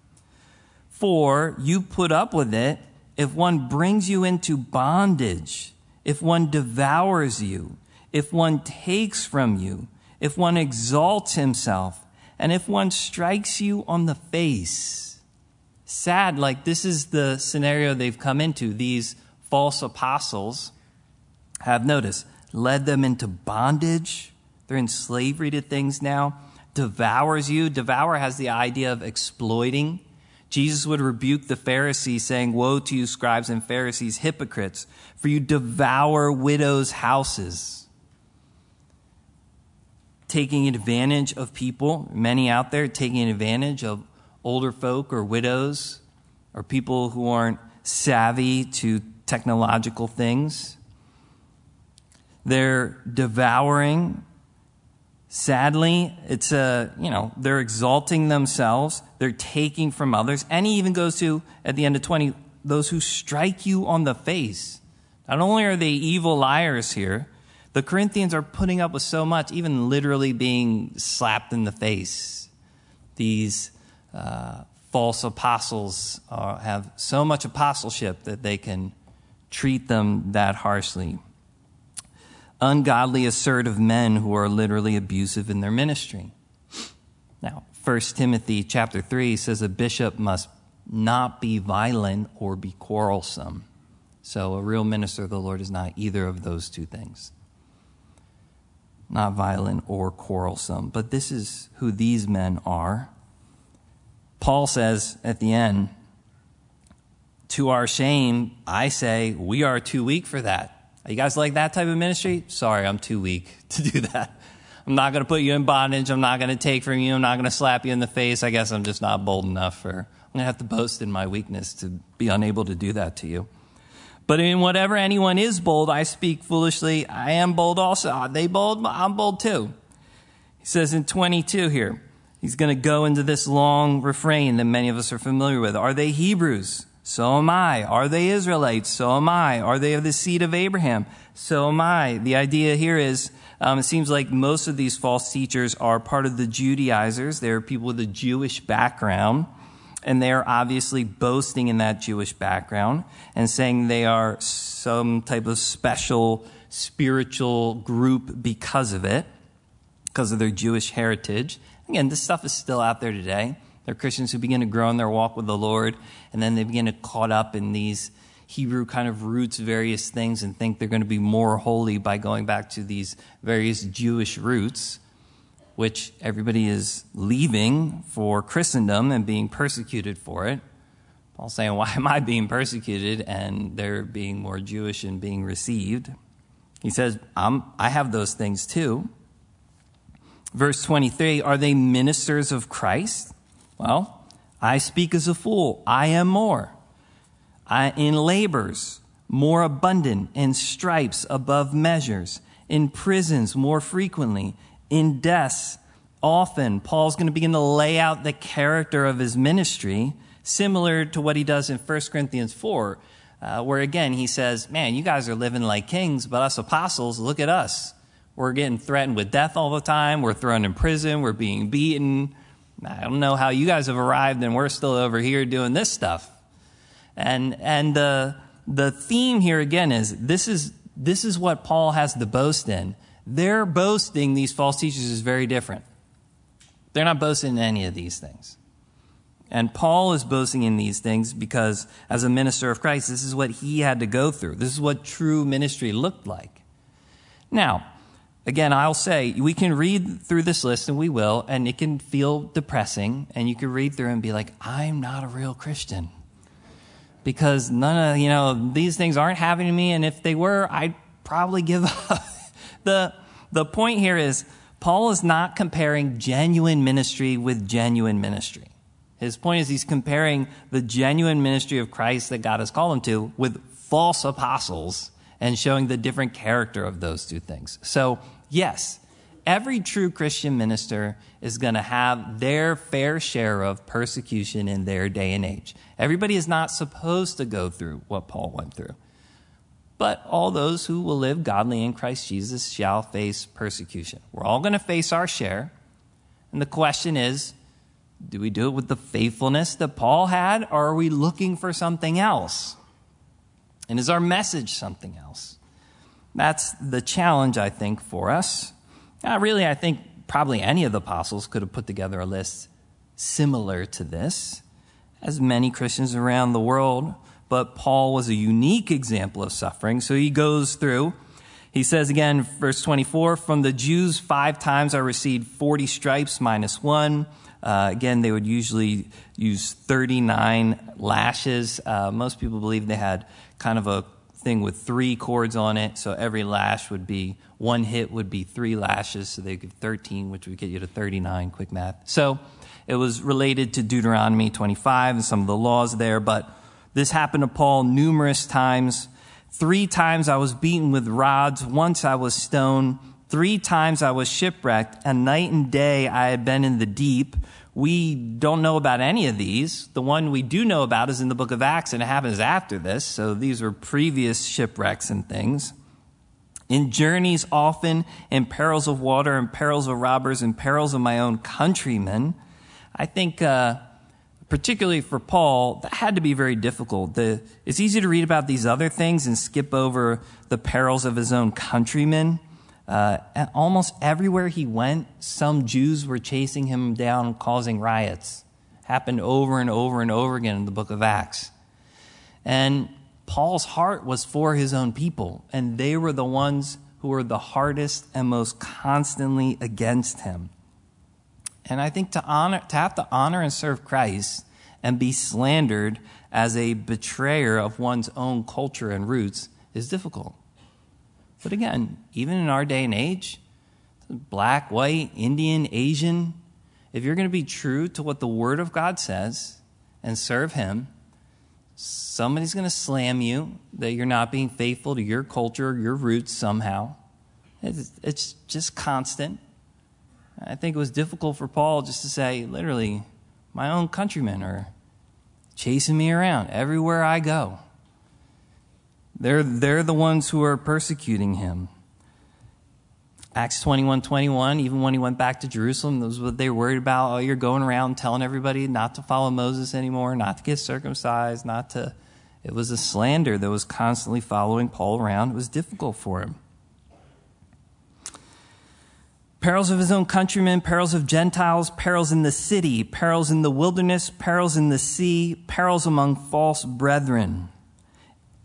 For you put up with it if one brings you into bondage, if one devours you, if one takes from you, if one exalts himself, and if one strikes you on the face. Sad, like this is the scenario they've come into. These false apostles have, noticed, led them into bondage. They're in slavery to things now. Devours you. Devour has the idea of exploiting. Jesus would rebuke the Pharisees, saying, "Woe to you, scribes and Pharisees, hypocrites, for you devour widows' houses." Taking advantage of people, many out there taking advantage of older folk or widows or people who aren't savvy to technological things. They're devouring. Sadly, it's they're exalting themselves. They're taking from others. And he even goes to, at the end of 20, those who strike you on the face. Not only are they evil liars here, the Corinthians are putting up with so much, even literally being slapped in the face. These false apostles have so much apostleship that they can treat them that harshly. Ungodly, assertive men who are literally abusive in their ministry. Now, 1 Timothy chapter 3 says a bishop must not be violent or be quarrelsome. So a real minister of the Lord is not either of those two things. Not violent or quarrelsome. But this is who these men are. Paul says at the end, to our shame, I say, we are too weak for that. Are you guys like that type of ministry? Sorry, I'm too weak to do that. I'm not going to put you in bondage. I'm not going to take from you. I'm not going to slap you in the face. I guess I'm just not bold enough, or I'm going to have to boast in my weakness to be unable to do that to you. But in whatever anyone is bold, I speak foolishly. I am bold also. Are they bold? I'm bold too. He says in 22 here, he's going to go into this long refrain that many of us are familiar with. Are they Hebrews? So am I. Are they Israelites? So am I. Are they of the seed of Abraham? So am I. The idea here is, it seems like most of these false teachers are part of the Judaizers. They're people with a Jewish background. And they are obviously boasting in that Jewish background and saying they are some type of special spiritual group because of it, because of their Jewish heritage. Again, this stuff is still out there today. There are Christians who begin to grow in their walk with the Lord, and then they begin to caught up in these Hebrew kind of roots, various things, and think they're going to be more holy by going back to these various Jewish roots, which everybody is leaving for Christendom and being persecuted for it. Paul's saying, why am I being persecuted? And they're being more Jewish and being received. He says, I have those things too. Verse 23, are they ministers of Christ? Well, I speak as a fool. I am more. I in labors, more abundant, in stripes above measures, in prisons more frequently, in deaths, often. Paul's going to begin to lay out the character of his ministry, similar to what he does in 1 Corinthians 4, where again he says, man, you guys are living like kings, but us apostles, look at us. We're getting threatened with death all the time. We're thrown in prison. We're being beaten. I don't know how you guys have arrived, and we're still over here doing this stuff. And the theme here again is this is what Paul has to boast in. Their boasting, these false teachers, is very different. They're not boasting in any of these things. And Paul is boasting in these things because as a minister of Christ, this is what he had to go through. This is what true ministry looked like. Now, again, I'll say we can read through this list, and we will, and it can feel depressing. And you can read through and be like, I'm not a real Christian. Because none of, these things aren't happening to me. And if they were, I'd probably give up. The point here is Paul is not comparing genuine ministry with genuine ministry. His point is he's comparing the genuine ministry of Christ that God has called him to with false apostles and showing the different character of those two things. So, yes, every true Christian minister is going to have their fair share of persecution in their day and age. Everybody is not supposed to go through what Paul went through. But all those who will live godly in Christ Jesus shall face persecution. We're all going to face our share. And the question is, do we do it with the faithfulness that Paul had, or are we looking for something else? And is our message something else? That's the challenge, I think, for us. Really, I think probably any of the apostles could have put together a list similar to this, as many Christians around the world. But Paul was a unique example of suffering. So he goes through. He says again, verse 24, from the Jews 5 times I received 40 stripes minus 1. Again, they would usually use 39 lashes. Most people believe they had kind of a thing with 3 cords on it. So every lash would be, 1 hit would be 3 lashes. So they give 13, which would get you to 39, quick math. So it was related to Deuteronomy 25 and some of the laws there. But this happened to Paul numerous times. 3 times I was beaten with rods. Once I was stoned. 3 times I was shipwrecked. And night and day I had been in the deep. We don't know about any of these. The one we do know about is in the book of Acts, and it happens after this. So these were previous shipwrecks and things. In journeys often, in perils of water, in perils of robbers, in perils of my own countrymen. I think particularly for Paul, that had to be very difficult. It's easy to read about these other things and skip over the perils of his own countrymen. Almost everywhere he went, some Jews were chasing him down, causing riots. Happened over and over and over again in the book of Acts. And Paul's heart was for his own people, and they were the ones who were the hardest and most constantly against him. And I think to have to honor and serve Christ and be slandered as a betrayer of one's own culture and roots is difficult. But again, even in our day and age, black, white, Indian, Asian, if you're going to be true to what the Word of God says and serve Him, somebody's going to slam you that you're not being faithful to your culture, your roots somehow. It's just constant. I think it was difficult for Paul just to say, literally, my own countrymen are chasing me around everywhere I go. They're the ones who are persecuting him. Acts 21:21, even when he went back to Jerusalem, that was what they were worried about. Oh, you're going around telling everybody not to follow Moses anymore, not to get circumcised, not to... It was a slander that was constantly following Paul around. It was difficult for him. Perils of his own countrymen, perils of Gentiles, perils in the city, perils in the wilderness, perils in the sea, perils among false brethren,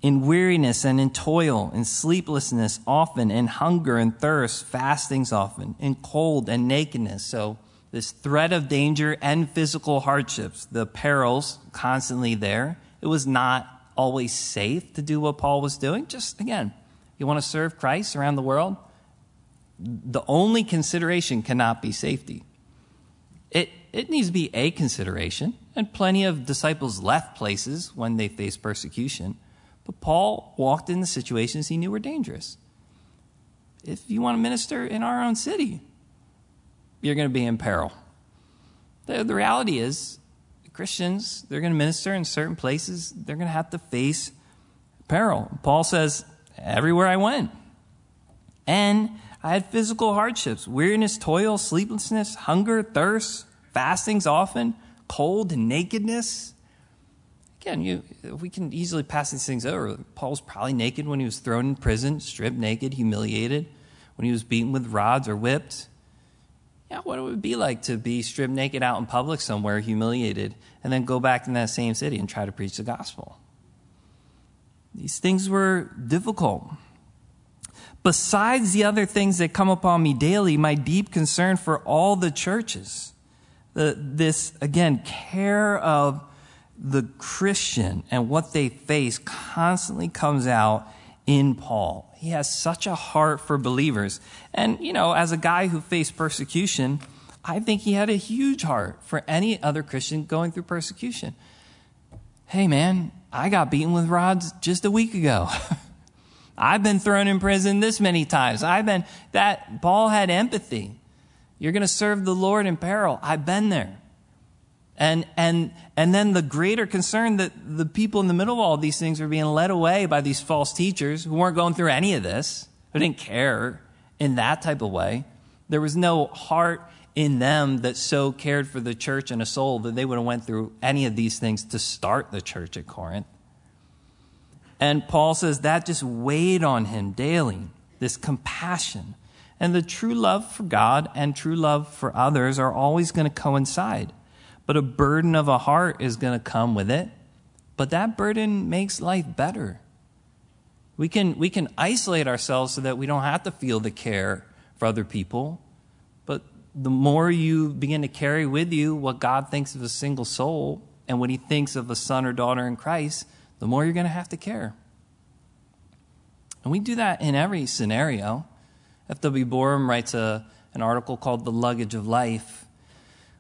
in weariness and in toil, in sleeplessness often, in hunger and thirst, fastings often, in cold and nakedness. So this threat of danger and physical hardships, the perils constantly there. It was not always safe to do what Paul was doing. Just, again, you want to serve Christ around the world? The only consideration cannot be safety. It needs to be a consideration, and plenty of disciples left places when they faced persecution. But Paul walked into situations he knew were dangerous. If you want to minister in our own city, you're going to be in peril. The reality is, Christians, they're going to minister in certain places. They're going to have to face peril. Paul says, everywhere I went. And I had physical hardships, weariness, toil, sleeplessness, hunger, thirst, fastings often, cold, and nakedness. Again, we can easily pass these things over. Paul's probably naked when he was thrown in prison, stripped naked, humiliated, when he was beaten with rods or whipped. Yeah, what would it be like to be stripped naked out in public somewhere, humiliated, and then go back in that same city and try to preach the gospel? These things were difficult. Besides the other things that come upon me daily, my deep concern for all the churches, this, again, care of the Christian and what they face constantly comes out in Paul. He has such a heart for believers. And, as a guy who faced persecution, I think he had a huge heart for any other Christian going through persecution. Hey, man, I got beaten with rods just a week ago. I've been thrown in prison this many times. Paul had empathy. You're going to serve the Lord in peril. I've been there. And then the greater concern that the people in the middle of all these things were being led away by these false teachers who weren't going through any of this, who didn't care in that type of way. There was no heart in them that so cared for the church and a soul that they would have went through any of these things to start the church at Corinth. And Paul says that just weighed on him daily. this compassion. And the true love for God and true love for others are always going to coincide. But a burden of a heart is going to come with it. But that burden makes life better. We can isolate ourselves so that we don't have to feel the care for other people. But the more you begin to carry with you what God thinks of a single soul and what he thinks of a son or daughter in Christ, the more you're going to have to care. And we do that in every scenario. F. W. Borum writes an article called The Luggage of Life,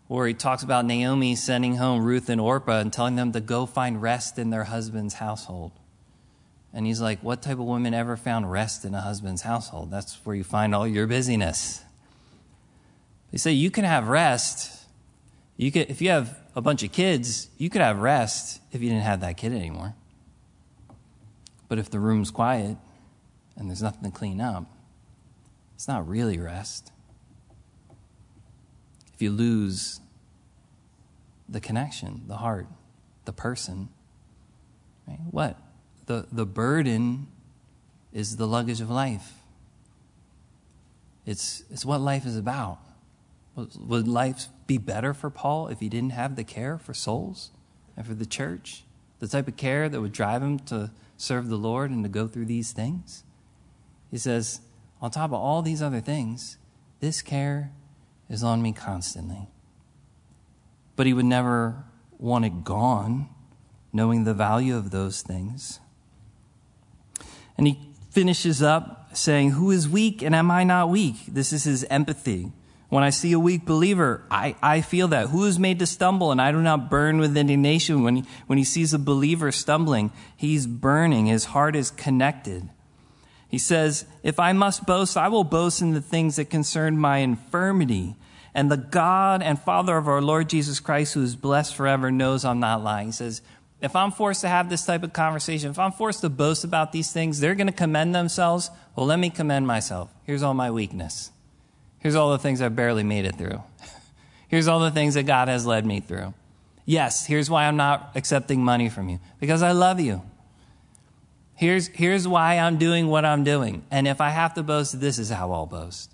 where he talks about Naomi sending home Ruth and Orpah and telling them to go find rest in their husband's household. And he's like, what type of woman ever found rest in a husband's household? That's where you find all your busyness. They say you can have rest. You could, if you have a bunch of kids, you could have rest if you didn't have that kid anymore. But if the room's quiet and there's nothing to clean up, it's not really rest. If you lose the connection, the heart, the person, right? What? The burden is the luggage of life. It's what life is about. Would life be better for Paul if he didn't have the care for souls and for the church? The type of care that would drive him to serve the Lord and to go through these things? He says, on top of all these other things, this care is on me constantly. But he would never want it gone, knowing the value of those things. And he finishes up saying, who is weak and am I not weak? This is his empathy. When I see a weak believer, I feel that. Who is made to stumble and I do not burn with indignation? When he sees a believer stumbling, he's burning. His heart is connected. He says, if I must boast, I will boast in the things that concern my infirmity. And the God and Father of our Lord Jesus Christ, who is blessed forever, knows I'm not lying. He says, if I'm forced to have this type of conversation, if I'm forced to boast about these things, they're going to commend themselves. Well, let me commend myself. Here's all my weakness. Here's all the things I barely made it through. Here's all the things that God has led me through. Yes, here's why I'm not accepting money from you. Because I love you. Here's why I'm doing what I'm doing. And if I have to boast, this is how I'll boast.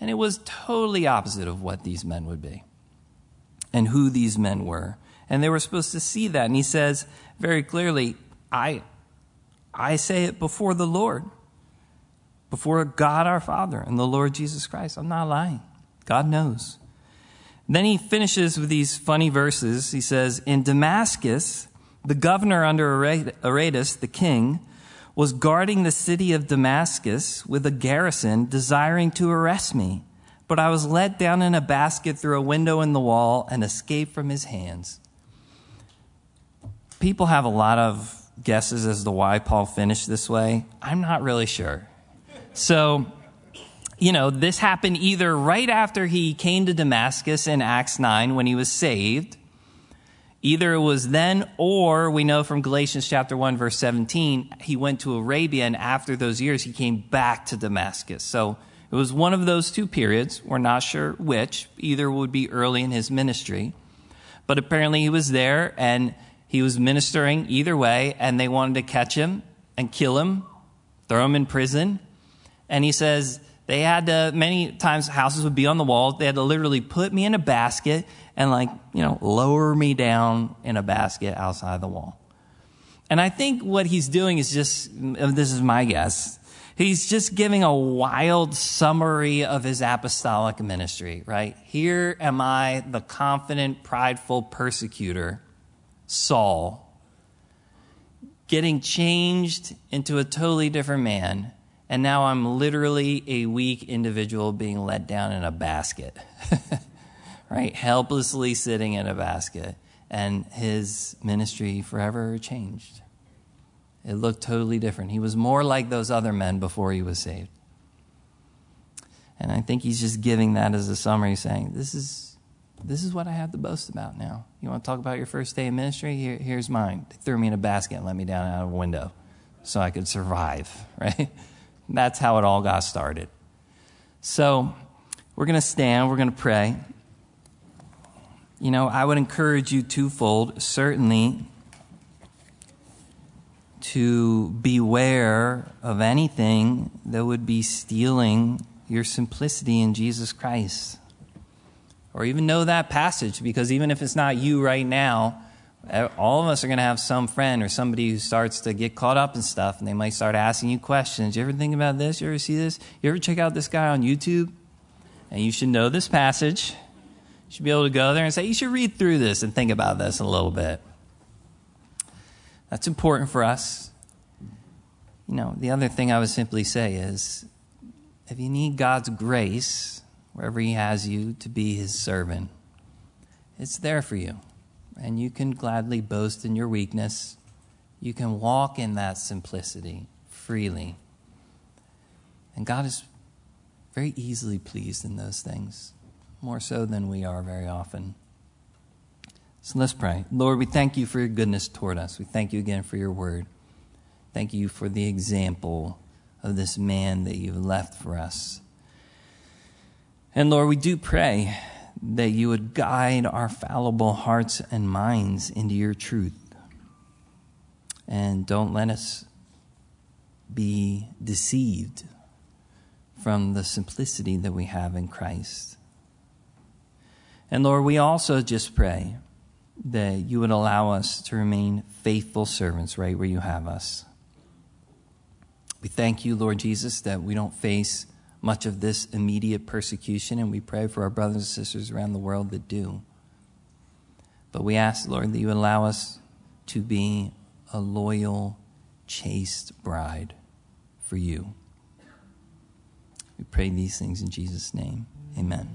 And it was totally opposite of what these men would be and who these men were. And they were supposed to see that. And he says very clearly, I say it before the Lord, before God our Father and the Lord Jesus Christ. I'm not lying. God knows. And then he finishes with these funny verses. He says, in Damascus, the governor under Aretas, the king, was guarding the city of Damascus with a garrison, desiring to arrest me. But I was let down in a basket through a window in the wall and escaped from his hands. People have a lot of guesses as to why Paul finished this way. I'm not really sure. So, this happened either right after he came to Damascus in Acts 9 when he was saved. Either it was then, or we know from Galatians chapter 1, verse 17, he went to Arabia, and after those years, he came back to Damascus. So it was one of those two periods. We're not sure which. Either would be early in his ministry. But apparently he was there, and he was ministering either way, and they wanted to catch him and kill him, throw him in prison. And he says they had to, many times houses would be on the walls. They had to literally put me in a basket and lower me down in a basket outside the wall. And I think what he's doing is just, this is my guess, he's just giving a wild summary of his apostolic ministry, right? Here am I, the confident, prideful persecutor, Saul, getting changed into a totally different man. And now I'm literally a weak individual being let down in a basket, right? Helplessly sitting in a basket. And his ministry forever changed. It looked totally different. He was more like those other men before he was saved. And I think he's just giving that as a summary, saying, this is what I have to boast about now. You want to talk about your first day of ministry? Here's mine. They threw me in a basket and let me down out of a window so I could survive, right? That's how it all got started. So we're going to stand. We're going to pray. I would encourage you twofold, certainly to beware of anything that would be stealing your simplicity in Jesus Christ. Or even know that passage, because even if it's not you right now, all of us are going to have some friend or somebody who starts to get caught up in stuff, and they might start asking you questions. You ever think about this? You ever see this? You ever check out this guy on YouTube? And you should know this passage. You should be able to go there and say, you should read through this and think about this a little bit. That's important for us. You know, the other thing I would simply say is, if you need God's grace, wherever he has you to be his servant, it's there for you. And you can gladly boast in your weakness. You can walk in that simplicity freely. And God is very easily pleased in those things, more so than we are very often. So let's pray. Lord, we thank you for your goodness toward us. We thank you again for your word. Thank you for the example of this man that you've left for us. And Lord, we do pray that you would guide our fallible hearts and minds into your truth. And don't let us be deceived from the simplicity that we have in Christ. And Lord, we also just pray that you would allow us to remain faithful servants right where you have us. We thank you, Lord Jesus, that we don't face much of this immediate persecution, and we pray for our brothers and sisters around the world that do. But we ask, Lord, that you allow us to be a loyal, chaste bride for you. We pray these things in Jesus' name. Amen.